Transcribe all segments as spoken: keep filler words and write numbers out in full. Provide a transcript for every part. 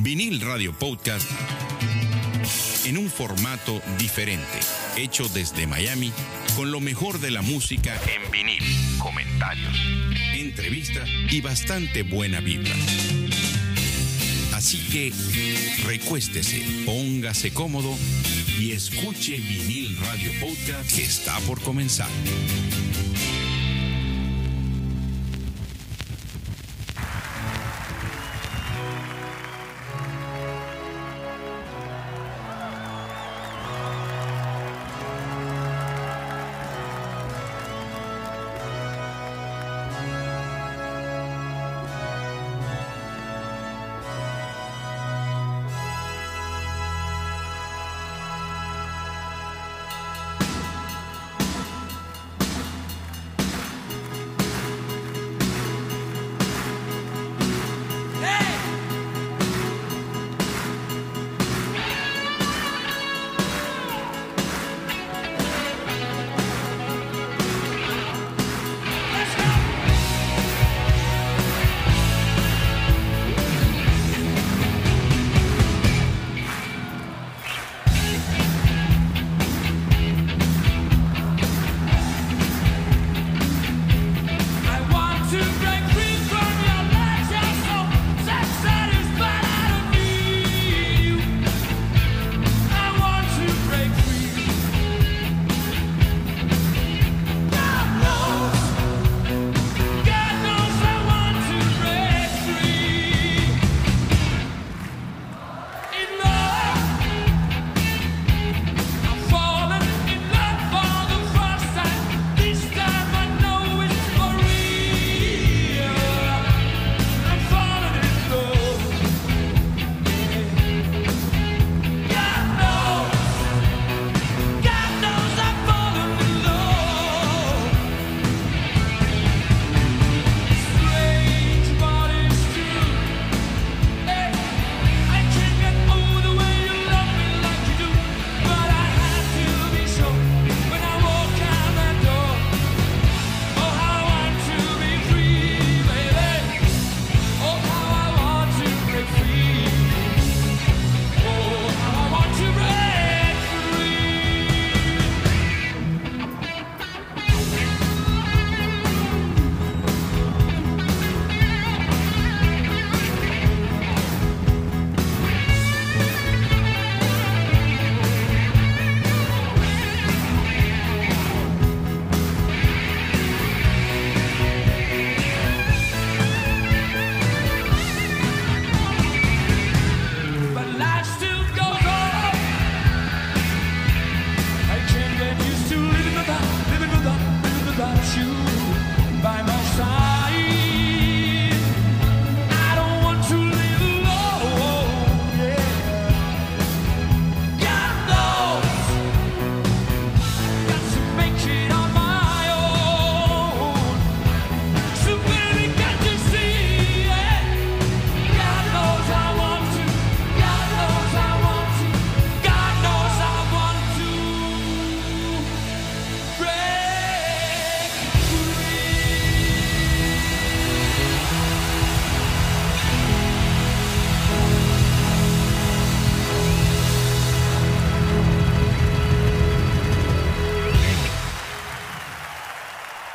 Vinil Radio Podcast en un formato diferente, hecho desde Miami, con lo mejor de la música en vinil, comentarios, entrevistas y bastante buena vibra. Así que recuéstese, póngase cómodo y escuche Vinil Radio Podcast, que está por comenzar.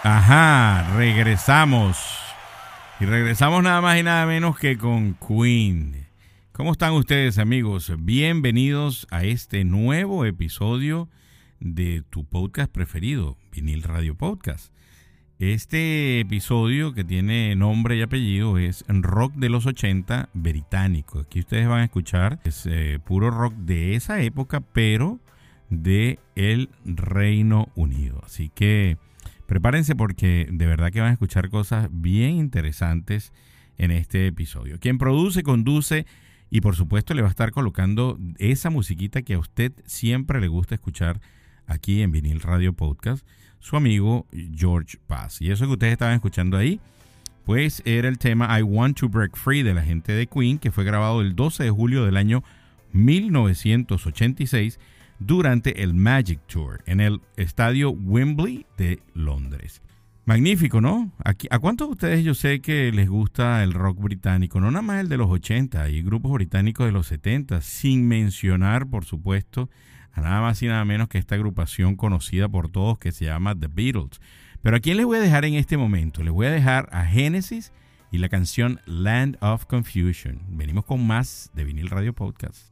Ajá, regresamos. Y regresamos nada más y nada menos que con Queen. ¿Cómo están ustedes, amigos? Bienvenidos a este nuevo episodio de tu podcast preferido, Vinil Radio Podcast. Este episodio, que tiene nombre y apellido, es Rock de los ochenta británico. Aquí ustedes van a escuchar es, eh, puro rock de esa época, pero de el Reino Unido. Así que prepárense, porque de verdad que van a escuchar cosas bien interesantes en este episodio. Quien produce, conduce y por supuesto le va a estar colocando esa musiquita que a usted siempre le gusta escuchar aquí en Vinil Radio Podcast, su amigo George Paz. Y eso que ustedes estaban escuchando ahí, pues era el tema I Want to Break Free de la gente de Queen, que fue grabado el doce de julio del año mil novecientos ochenta y seis durante el Magic Tour en el Estadio Wembley de Londres. Magnífico, ¿no? Aquí, ¿a cuántos de ustedes yo sé que les gusta el rock británico? No nada más el de los ochenta, hay grupos británicos de los setenta, sin mencionar, por supuesto, a nada más y nada menos que esta agrupación conocida por todos que se llama The Beatles. Pero ¿a quién les voy a dejar en este momento? Les voy a dejar a Genesis y la canción Land of Confusion. Venimos con más de Vinil Radio Podcast.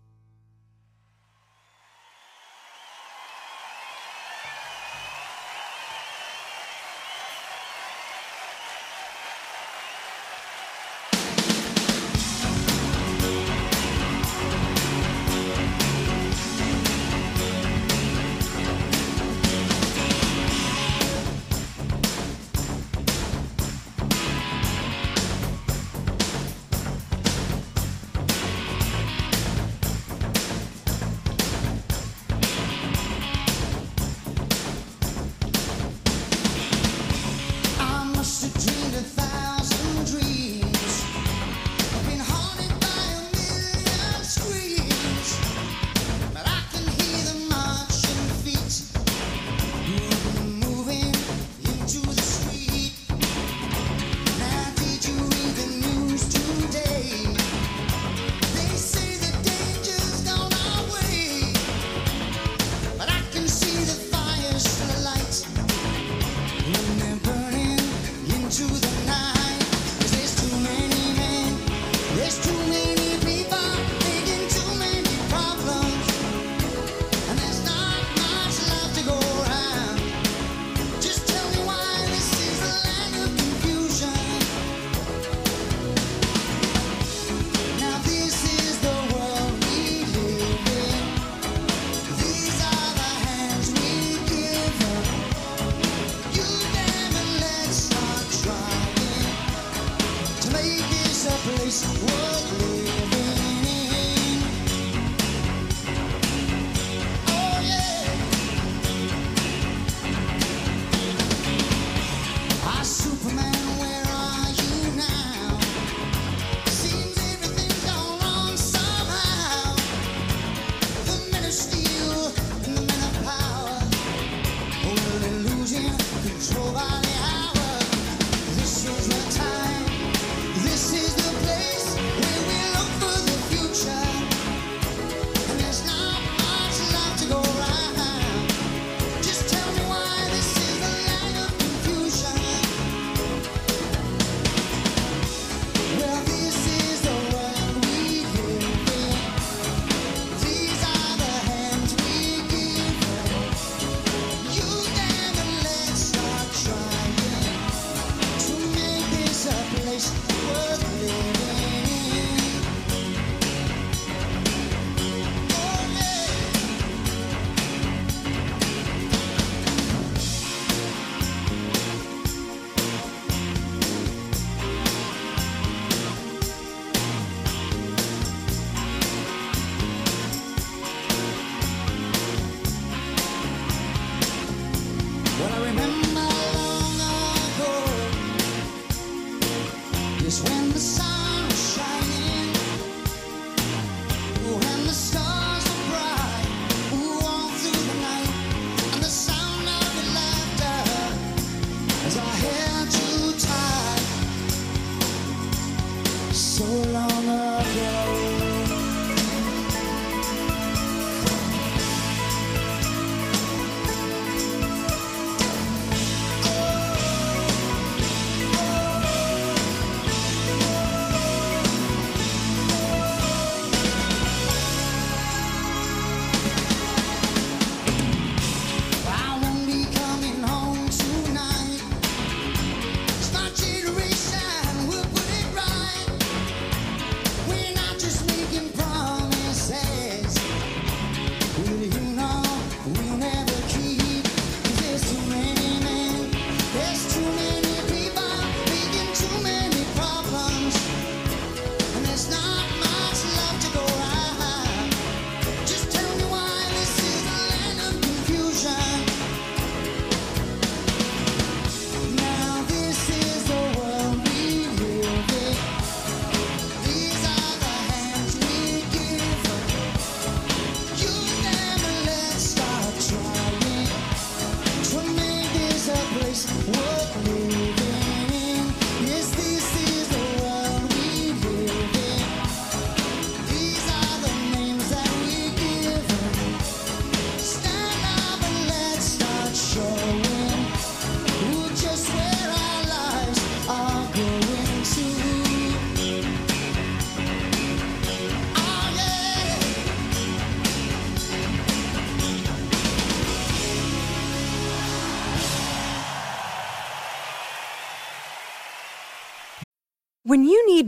When you need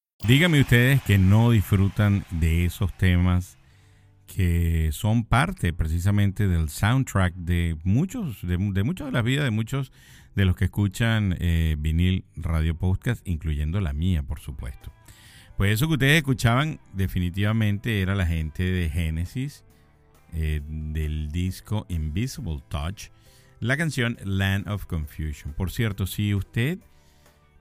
Díganme ustedes que no disfrutan de esos temas que son parte precisamente del soundtrack de muchos, de, de muchas de las vidas de muchos de los que escuchan eh, Vinil Radio Podcast, incluyendo la mía, por supuesto. Pues eso que ustedes escuchaban definitivamente era la gente de Genesis, eh, del disco Invisible Touch, la canción Land of Confusion. Por cierto, si usted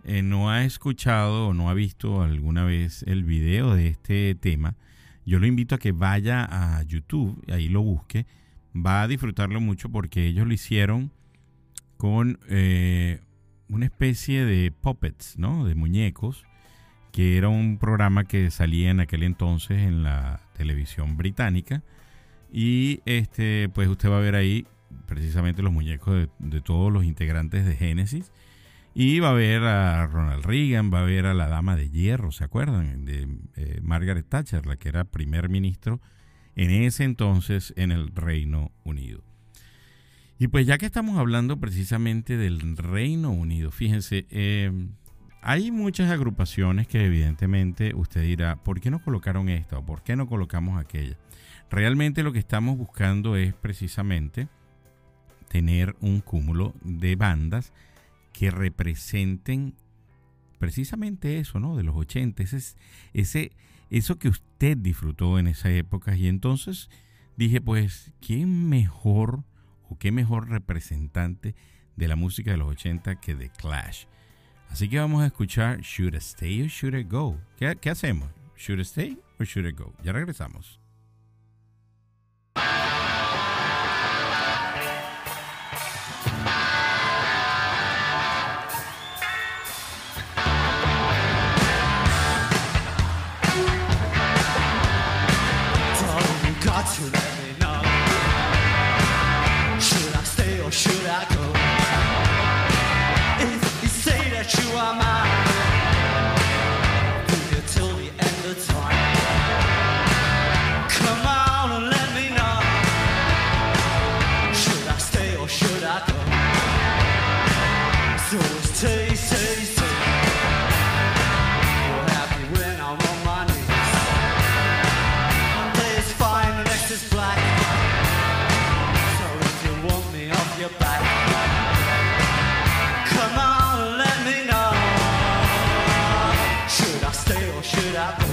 Eh, no ha escuchado o no ha visto alguna vez el video de este tema, yo lo invito a que vaya a YouTube, ahí lo busque, va a disfrutarlo mucho porque ellos lo hicieron con eh, una especie de puppets, ¿no? De muñecos, que era un programa que salía en aquel entonces en la televisión británica, y este, pues usted va a ver ahí precisamente los muñecos de, de todos los integrantes de Genesis. Y va a ver a Ronald Reagan, va a ver a la Dama de Hierro, ¿se acuerdan? De eh, Margaret Thatcher, la que era primer ministro en ese entonces en el Reino Unido. Y pues ya que estamos hablando precisamente del Reino Unido, fíjense, eh, hay muchas agrupaciones que evidentemente usted dirá, ¿por qué no colocaron esta o por qué no colocamos aquella? Realmente lo que estamos buscando es precisamente tener un cúmulo de bandas que representen precisamente eso, ¿no? De los ochenta, ese, ese, eso que usted disfrutó en esa época. Y entonces dije, pues, ¿quién mejor o qué mejor representante de la música de los ochenta que The Clash? Así que vamos a escuchar Should I Stay or Should I Go? ¿Qué, qué hacemos? ¿Should I Stay or Should I Go? Ya regresamos. Should I go? If you say that you are mine, do you till the end of time? Come on and let me know. Should I stay or should I go? So stay, stay, stay. You're happy when I'm on my knees. One day is fine, the next is black. Your back. Come on, let me know. Should I stay or should I go?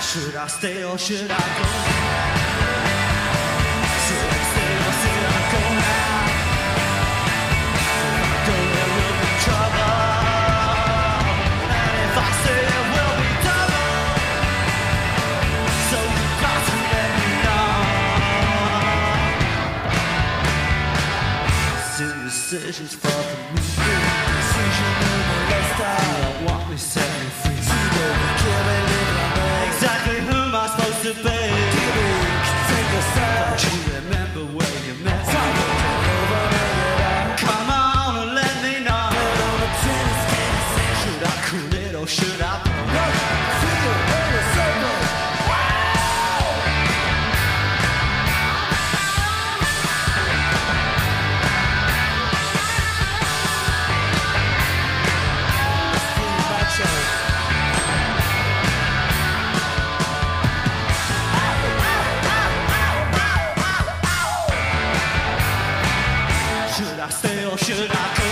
Should I stay or should I go? Should I stay or should I go now? If I go, there will be trouble. And if I stay, there will be trouble. So you got to let me know. Decisions for the movie. Decision in the lifestyle. Want me set me free. Zero, give me little. Exactly who am I supposed to be? Give me, take a step. Do you remember where you met me? Come on and let me know. Should I cool it or should I should I? If we are, should I? If we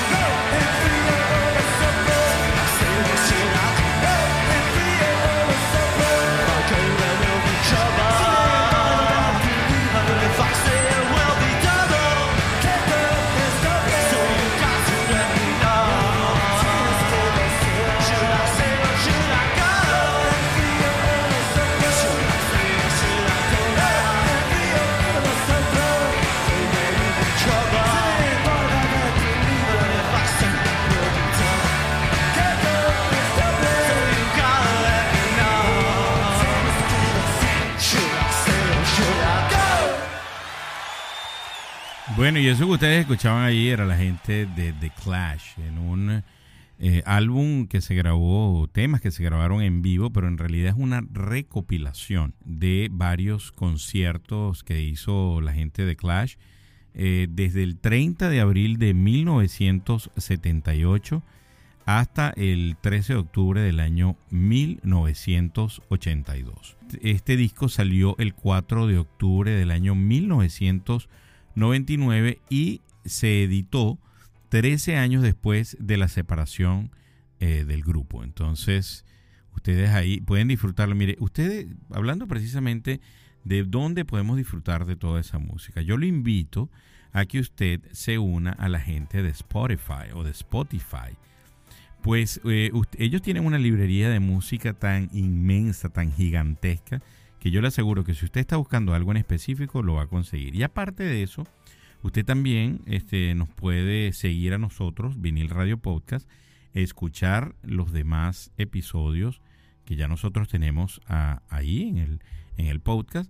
Bueno, y eso que ustedes escuchaban ahí era la gente de The Clash, en un eh, álbum que se grabó, temas que se grabaron en vivo, pero en realidad es una recopilación de varios conciertos que hizo la gente de Clash eh, desde el treinta de abril de mil novecientos setenta y ocho hasta el trece de octubre del año mil novecientos ochenta y dos. Este disco salió el cuatro de octubre del año mil novecientos noventa y nueve y se editó trece años después de la separación eh, del grupo. Entonces, ustedes ahí pueden disfrutarlo. Mire, ustedes, hablando precisamente de dónde podemos disfrutar de toda esa música, yo lo invito a que usted se una a la gente de Spotify o de Spotify. Pues eh, usted, ellos tienen una librería de música tan inmensa, tan gigantesca, que yo le aseguro que si usted está buscando algo en específico, lo va a conseguir. Y aparte de eso, usted también este, nos puede seguir a nosotros, Vinil Radio Podcast, escuchar los demás episodios que ya nosotros tenemos a, ahí en el, en el podcast,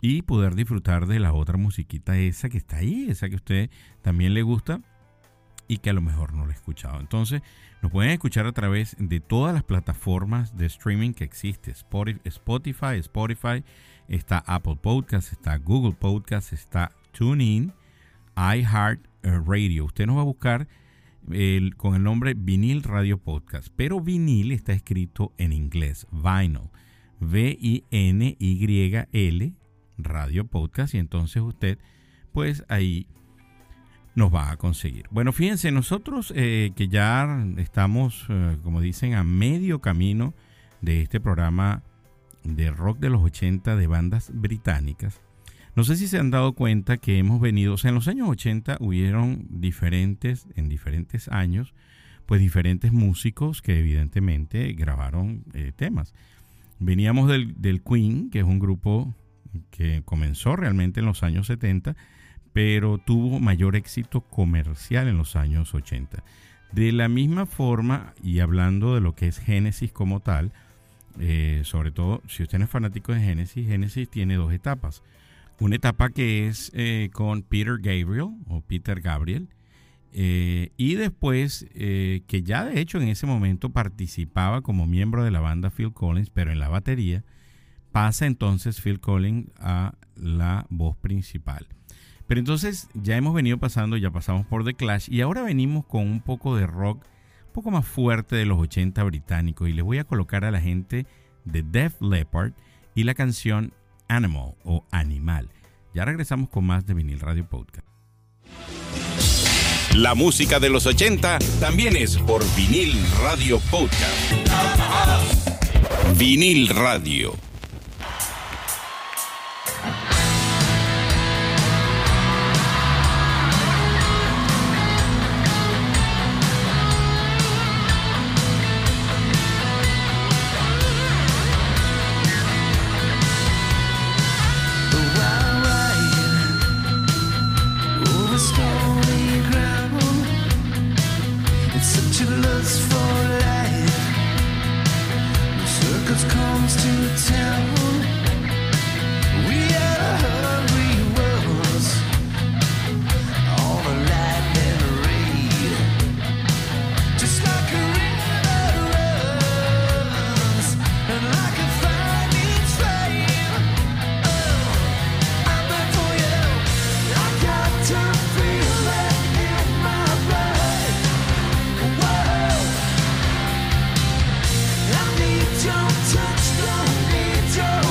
y poder disfrutar de la otra musiquita esa que está ahí, esa que a usted también le gusta y que a lo mejor no lo he escuchado. Entonces, nos pueden escuchar a través de todas las plataformas de streaming que existe. Spotify, Spotify, está Apple Podcast, está Google Podcasts, está TuneIn, iHeart Radio. Usted nos va a buscar el, con el nombre Vinil Radio Podcast, pero vinil está escrito en inglés, vinyl, V I N Y L Radio Podcast, y entonces usted, pues ahí nos va a conseguir. Bueno, fíjense, nosotros eh, que ya estamos, eh, como dicen, a medio camino de este programa de rock de los ochenta de bandas británicas. No sé si se han dado cuenta que hemos venido, o sea, en los años ochenta hubieron diferentes, en diferentes años, pues diferentes músicos que evidentemente grabaron eh, temas. Veníamos del, del Queen, que es un grupo que comenzó realmente en los años setenta, pero tuvo mayor éxito comercial en los años ochenta. De la misma forma, y hablando de lo que es Genesis como tal, eh, sobre todo si usted es fanático de Genesis, Genesis tiene dos etapas. Una etapa que es eh, con Peter Gabriel o Peter Gabriel, eh, y después, eh, que ya de hecho en ese momento participaba como miembro de la banda Phil Collins, pero en la batería, pasa entonces Phil Collins a la voz principal. Pero entonces ya hemos venido pasando, ya pasamos por The Clash y ahora venimos con un poco de rock, un poco más fuerte de los ochenta británicos, y les voy a colocar a la gente de Def Leppard y la canción Animal o Animal. Ya regresamos con más de Vinil Radio Podcast. La música de los ochenta también es por Vinil Radio Podcast. Vinil Radio. Don't touch, don't need your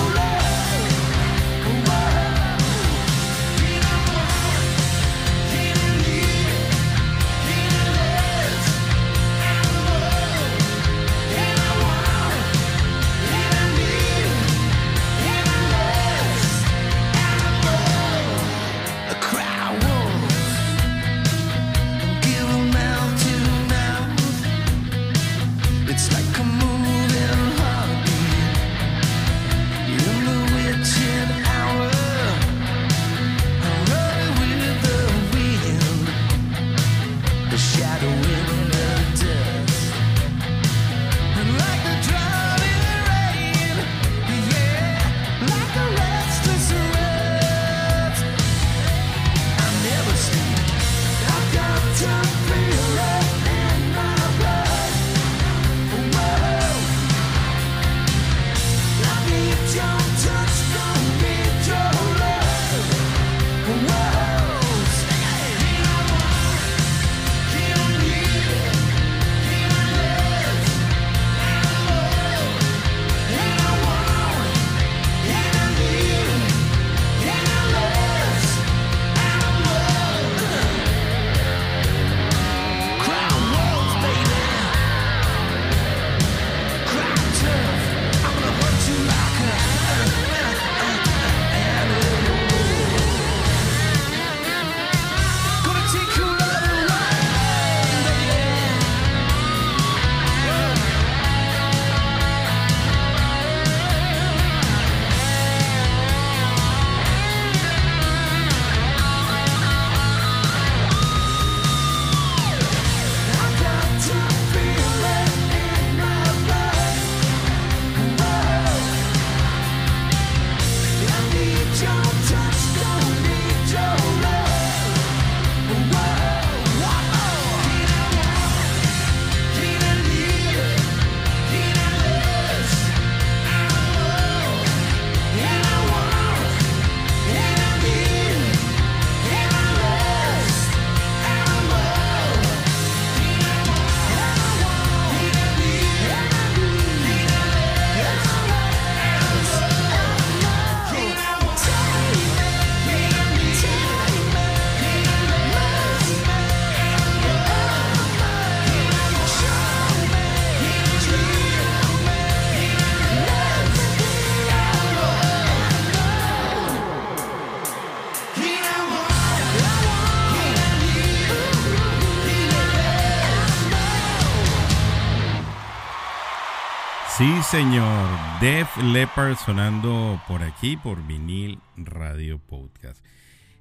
Sí, señor. Def Leppard sonando por aquí, por Vinil Radio Podcast.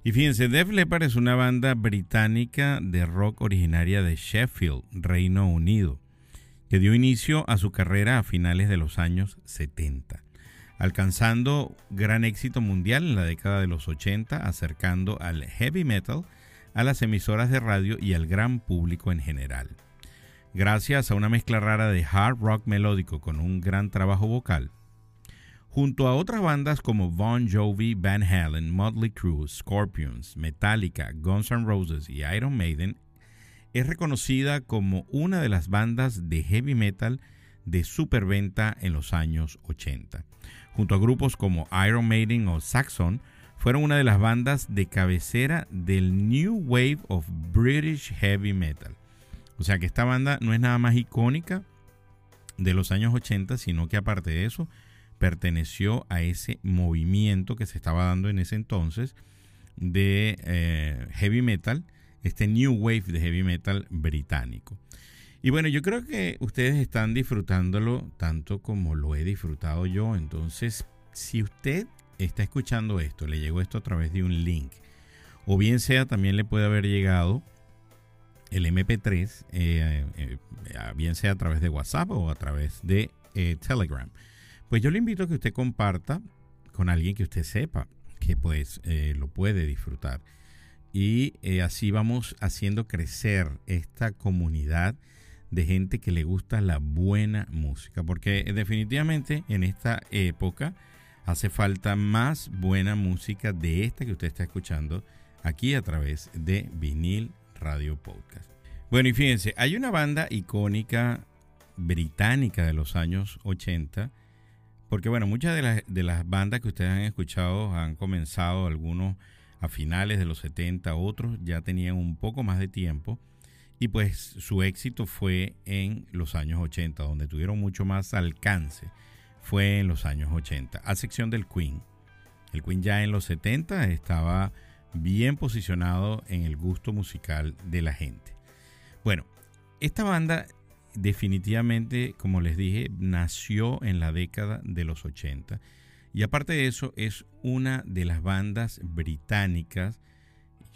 Y fíjense, Def Leppard es una banda británica de rock originaria de Sheffield, Reino Unido, que dio inicio a su carrera a finales de los años setenta, alcanzando gran éxito mundial en la década de los ochenta, acercando al heavy metal a las emisoras de radio y al gran público en general. Gracias a una mezcla rara de hard rock melódico con un gran trabajo vocal, junto a otras bandas como Bon Jovi, Van Halen, Mötley Crue, Scorpions, Metallica, Guns N' Roses y Iron Maiden, es reconocida como una de las bandas de heavy metal de superventa en los años ochenta. Junto a grupos como Iron Maiden o Saxon, fueron una de las bandas de cabecera del New Wave of British Heavy Metal. O sea que esta banda no es nada más icónica de los años ochenta, sino que aparte de eso, perteneció a ese movimiento que se estaba dando en ese entonces de eh, heavy metal, este new wave de heavy metal británico. Y bueno, yo creo que ustedes están disfrutándolo tanto como lo he disfrutado yo. Entonces, si usted está escuchando esto, le llegó esto a través de un link, o bien sea también le puede haber llegado el eme pe tres, eh, eh, bien sea a través de WhatsApp o a través de eh, Telegram, pues yo le invito a que usted comparta con alguien que usted sepa que pues eh, lo puede disfrutar. Y eh, así vamos haciendo crecer esta comunidad de gente que le gusta la buena música, porque definitivamente en esta época hace falta más buena música de esta que usted está escuchando aquí a través de Vinil Radio Podcast. Bueno, y fíjense, hay una banda icónica británica de los años ochenta, porque bueno, muchas de las, de las bandas que ustedes han escuchado han comenzado, algunos a finales de los setenta, otros ya tenían un poco más de tiempo, y pues su éxito fue en los años ochenta, donde tuvieron mucho más alcance, fue en los años ochenta, a excepción del Queen. El Queen ya en los setenta estaba bien posicionado en el gusto musical de la gente. Bueno, esta banda definitivamente, como les dije, nació en la década de los ochenta, y aparte de eso es una de las bandas británicas,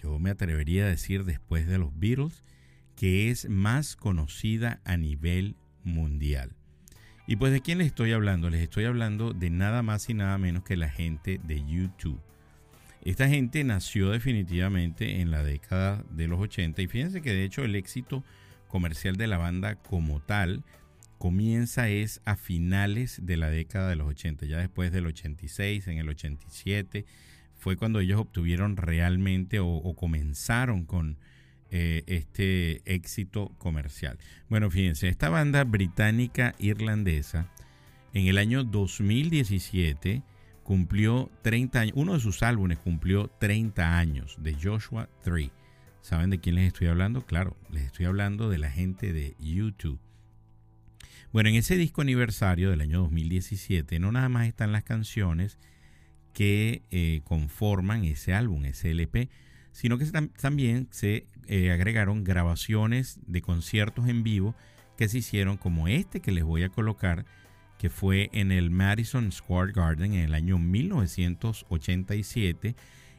yo me atrevería a decir después de los Beatles, que es más conocida a nivel mundial. Y pues, ¿de quién les estoy hablando? Les estoy hablando de nada más y nada menos que la gente de YouTube. Esta gente nació definitivamente en la década de los ochenta, y fíjense que de hecho el éxito comercial de la banda como tal comienza es a finales de la década de los ochenta, ya después del ochenta y seis, en el ochenta y siete, fue cuando ellos obtuvieron realmente o, o comenzaron con eh, este éxito comercial. Bueno, fíjense, esta banda británica-irlandesa en el año dos mil diecisiete cumplió treinta años, uno de sus álbumes cumplió treinta años, de Joshua Tree. ¿Saben de quién les estoy hablando? Claro, les estoy hablando de la gente de YouTube. Bueno, en ese disco aniversario del año dos mil diecisiete, no nada más están las canciones que eh, conforman ese álbum, ese ele pe, sino que también se eh, agregaron grabaciones de conciertos en vivo que se hicieron, como este que les voy a colocar, que fue en el Madison Square Garden en el año mil novecientos ochenta y siete,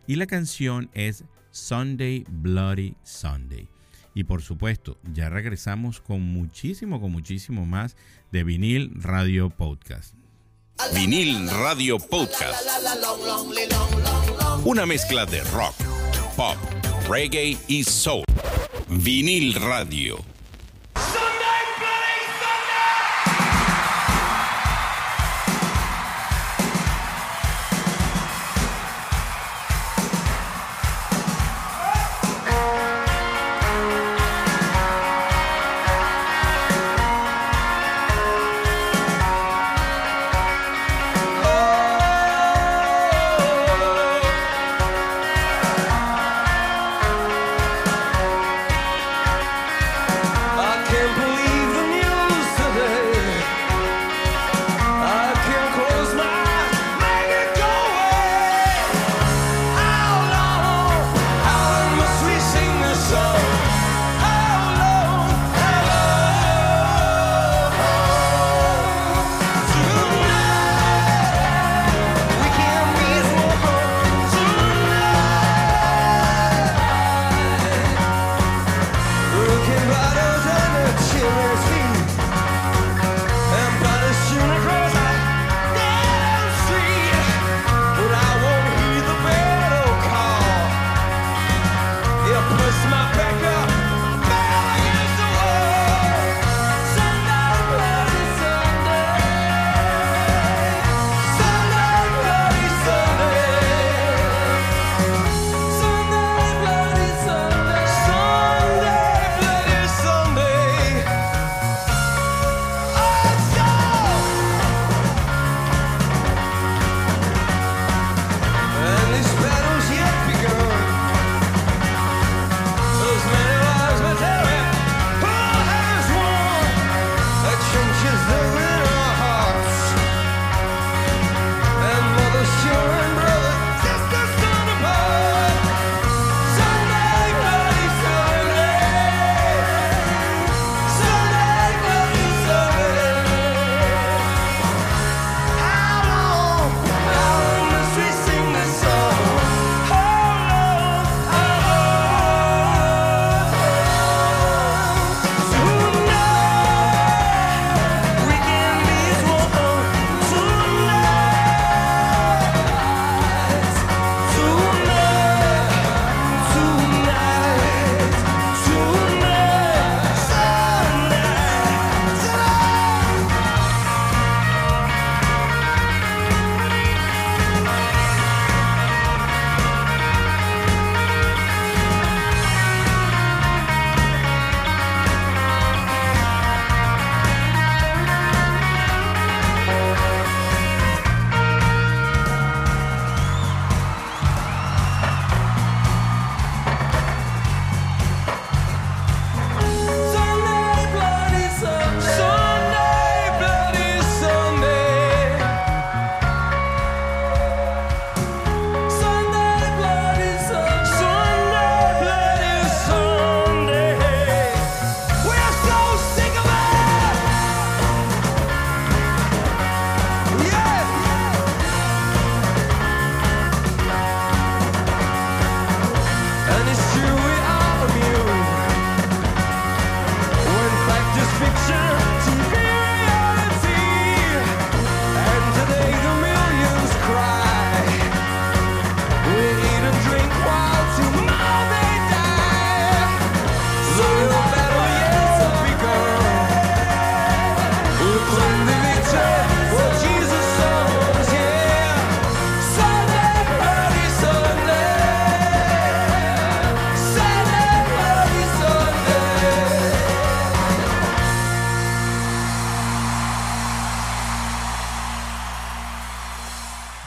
y la canción es Sunday, Bloody Sunday. Y por supuesto, ya regresamos con muchísimo, con muchísimo más de Vinil Radio Podcast. Vinil Radio Podcast. Una mezcla de rock, pop, reggae y soul. Vinil Radio.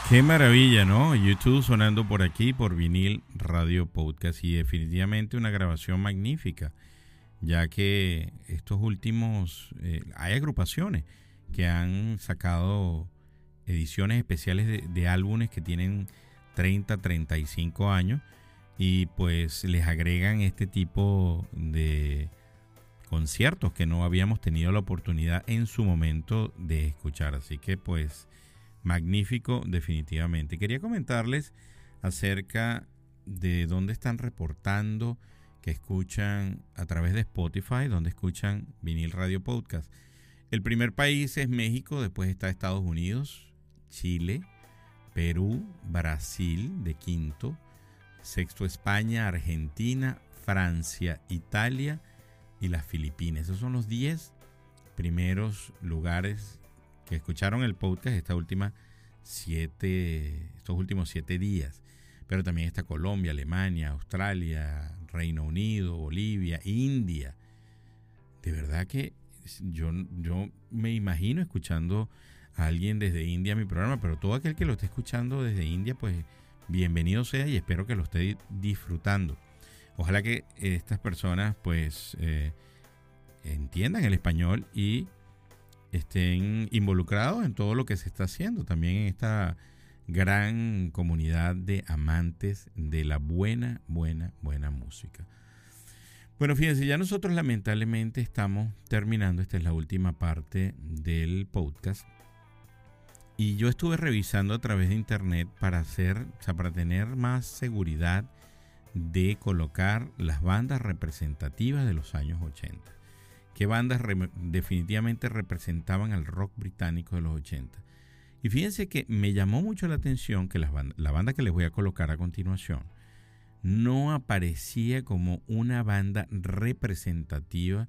Qué maravilla, ¿no? YouTube sonando por aquí, por Vinil Radio Podcast, y definitivamente una grabación magnífica, ya que estos últimos, eh, hay agrupaciones que han sacado ediciones especiales de, de álbumes que tienen treinta, treinta y cinco años, y pues les agregan este tipo de conciertos que no habíamos tenido la oportunidad en su momento de escuchar. Así que pues magnífico, definitivamente. Quería comentarles acerca de dónde están reportando que escuchan a través de Spotify, donde escuchan Vinil Radio Podcast. El primer país es México, después está Estados Unidos, Chile, Perú, Brasil de quinto, sexto España, Argentina, Francia, Italia y las Filipinas. Esos son los diez primeros lugares que escucharon el podcast esta última siete, estos últimos siete días. Pero también está Colombia, Alemania, Australia, Reino Unido, Bolivia, India. De verdad que yo, yo me imagino escuchando a alguien desde India mi programa, pero todo aquel que lo esté escuchando desde India, pues bienvenido sea, y espero que lo esté disfrutando. Ojalá que estas personas pues eh, entiendan el español y estén involucrados en todo lo que se está haciendo también en esta gran comunidad de amantes de la buena, buena, buena música. Bueno, fíjense, ya nosotros lamentablemente estamos terminando. Esta es la última parte del podcast. Y yo estuve revisando a través de internet para hacer, o sea, para tener más seguridad de colocar las bandas representativas de los años ochenta. ¿Qué bandas re- definitivamente representaban al rock británico de los ochenta? Y fíjense que me llamó mucho la atención que las band- la banda que les voy a colocar a continuación no aparecía como una banda representativa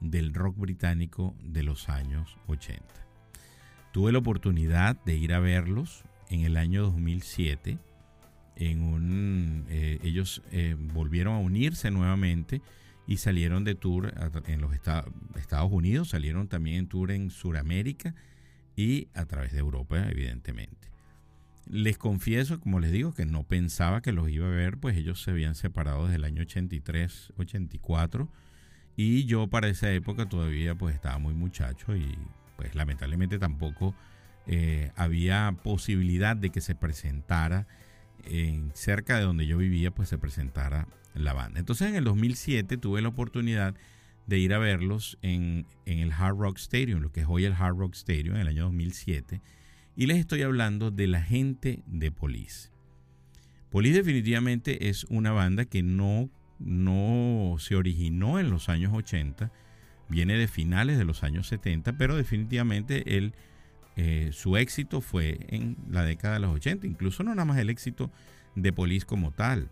del rock británico de los años ochenta. Tuve la oportunidad de ir a verlos en el año dos mil siete. En un, eh, ellos eh, volvieron a unirse nuevamente y salieron de tour en los Estados, Estados Unidos, salieron también en tour en Sudamérica y a través de Europa, evidentemente. Les confieso, como les digo, que no pensaba que los iba a ver, pues ellos se habían separado desde el año ochenta y tres, ochenta y cuatro, y yo para esa época todavía pues estaba muy muchacho y pues lamentablemente tampoco eh, había posibilidad de que se presentara en cerca de donde yo vivía, pues se presentara la banda. Entonces en el dos mil siete tuve la oportunidad de ir a verlos en, en el Hard Rock Stadium, lo que es hoy el Hard Rock Stadium, en el año dos mil siete, y les estoy hablando de la gente de Police. Police definitivamente es una banda que no, no se originó en los años ochenta, viene de finales de los años setenta, pero definitivamente el, eh, su éxito fue en la década de los ochenta, incluso no nada más el éxito de Police como tal.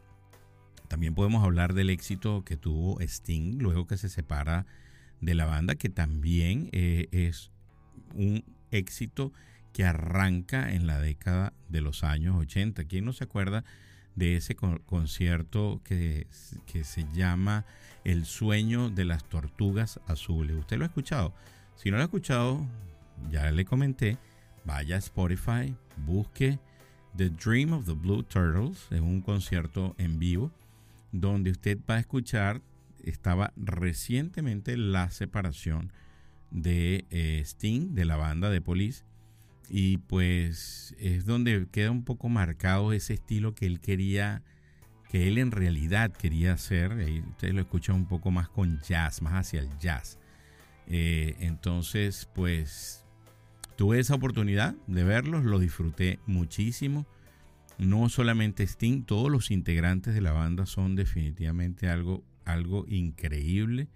También podemos hablar del éxito que tuvo Sting luego que se separa de la banda, que también eh, es un éxito que arranca en la década de los años ochenta. ¿Quién no se acuerda de ese concierto que, que se llama El Sueño de las Tortugas Azules? ¿Usted lo ha escuchado? Si no lo ha escuchado, ya le comenté, vaya a Spotify, busque The Dream of the Blue Turtles. Es un concierto en vivo donde usted va a escuchar, estaba recientemente la separación de eh, Sting, de la banda de Police, y pues es donde queda un poco marcado ese estilo que él quería, que él en realidad quería hacer. Ahí ustedes lo escuchan un poco más con jazz, más hacia el jazz. Eh, entonces, pues tuve esa oportunidad de verlos, lo disfruté muchísimo. No solamente Sting, todos los integrantes de la banda son definitivamente algo, algo increíble.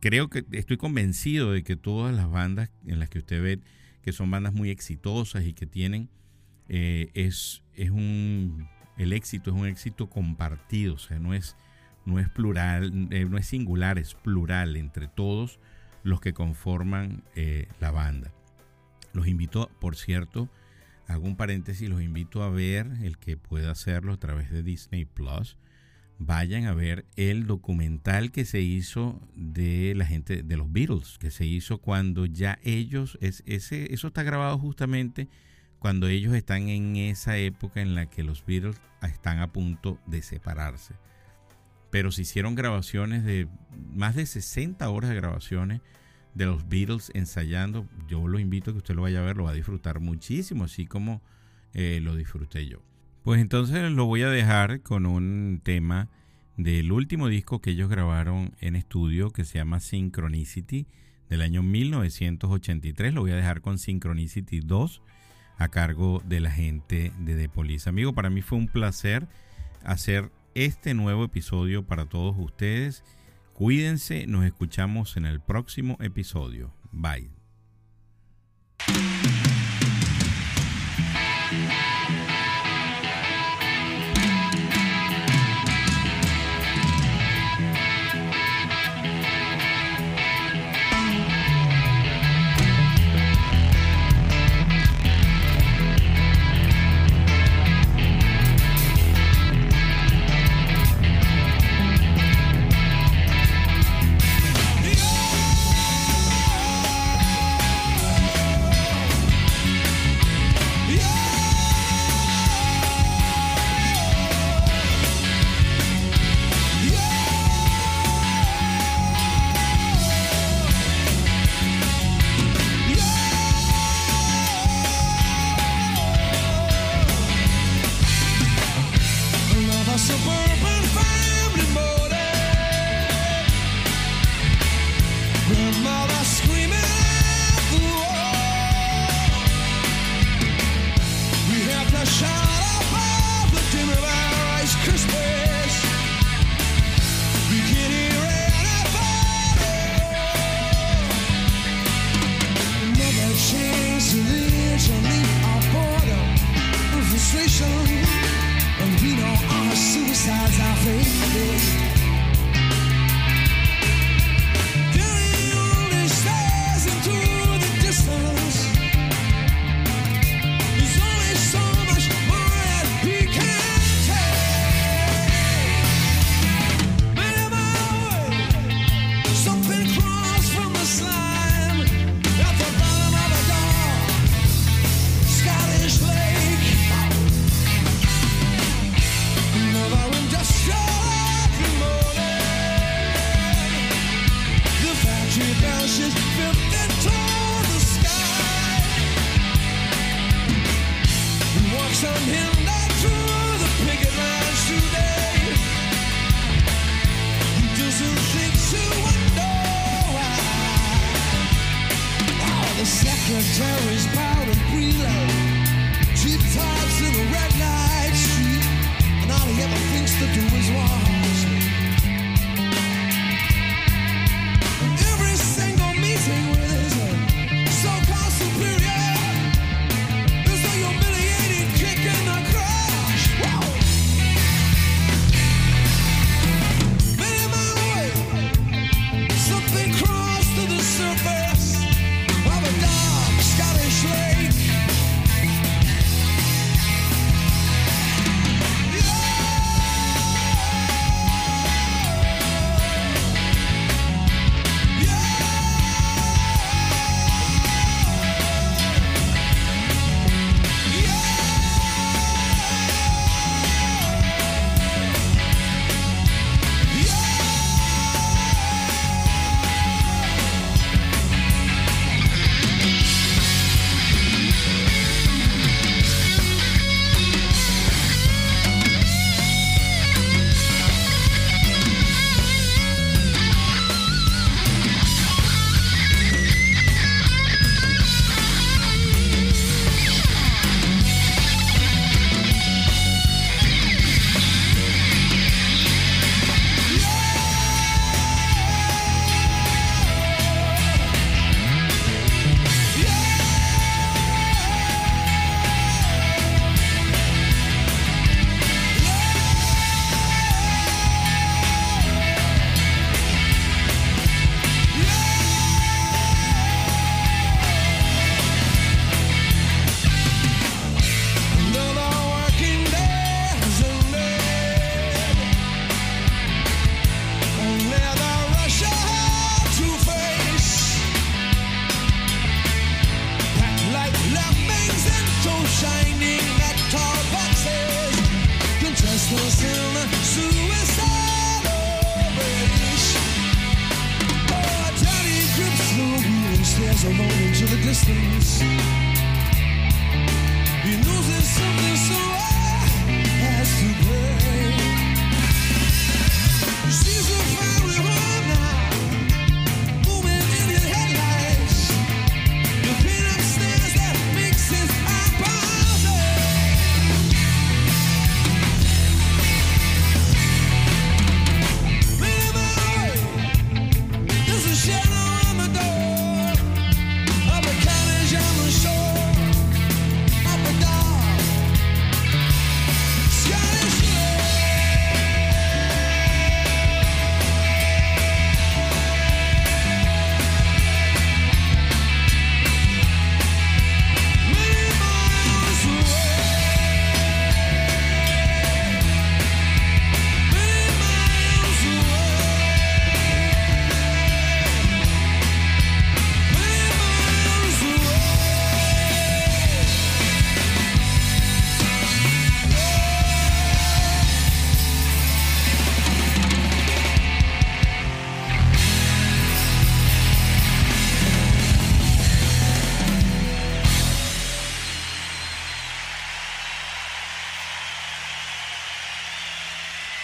Creo que estoy convencido de que todas las bandas en las que usted ve que son bandas muy exitosas y que tienen, eh, es, es un, el éxito es un éxito compartido, o sea, no es, no es plural, eh, no es singular, es plural entre todos los que conforman eh, la banda. Los invito, por cierto, hago un paréntesis, los invito a ver, el que pueda hacerlo a través de Disney Plus, vayan a ver el documental que se hizo de la gente de los Beatles, que se hizo cuando ya ellos, es, ese, eso está grabado justamente cuando ellos están en esa época en la que los Beatles están a punto de separarse. Pero se hicieron grabaciones de más de sesenta horas de grabaciones de los Beatles ensayando. Yo lo invito a que usted lo vaya a ver, lo va a disfrutar muchísimo, así como eh, lo disfruté yo. Pues entonces lo voy a dejar con un tema del último disco que ellos grabaron en estudio, que se llama Synchronicity, del año mil novecientos ochenta y tres. Lo voy a dejar con Synchronicity dos, a cargo de la gente de The Police. Amigo, para mí fue un placer hacer este nuevo episodio para todos ustedes. Cuídense, nos escuchamos en el próximo episodio. Bye.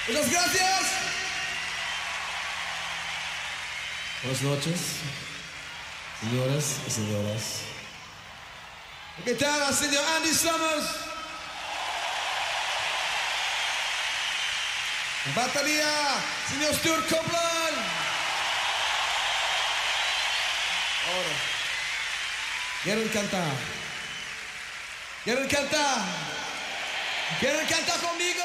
Muchas gracias. Buenas noches, señoras y señoras. ¿Qué tal al señor Andy Summers? Batería, señor Stuart Copeland. Ahora, ¿quieren cantar? ¿Quieren cantar? ¿Quieren cantar conmigo?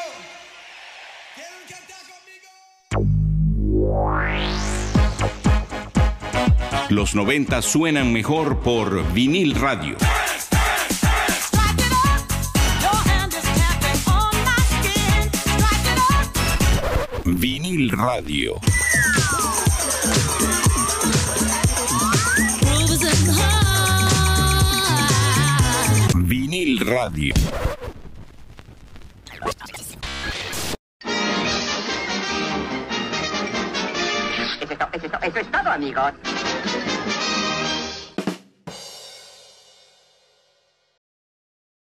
Los noventa suenan mejor por Vinil Radio. Vinil Radio. Vinil Radio. Eso es todo, amigos.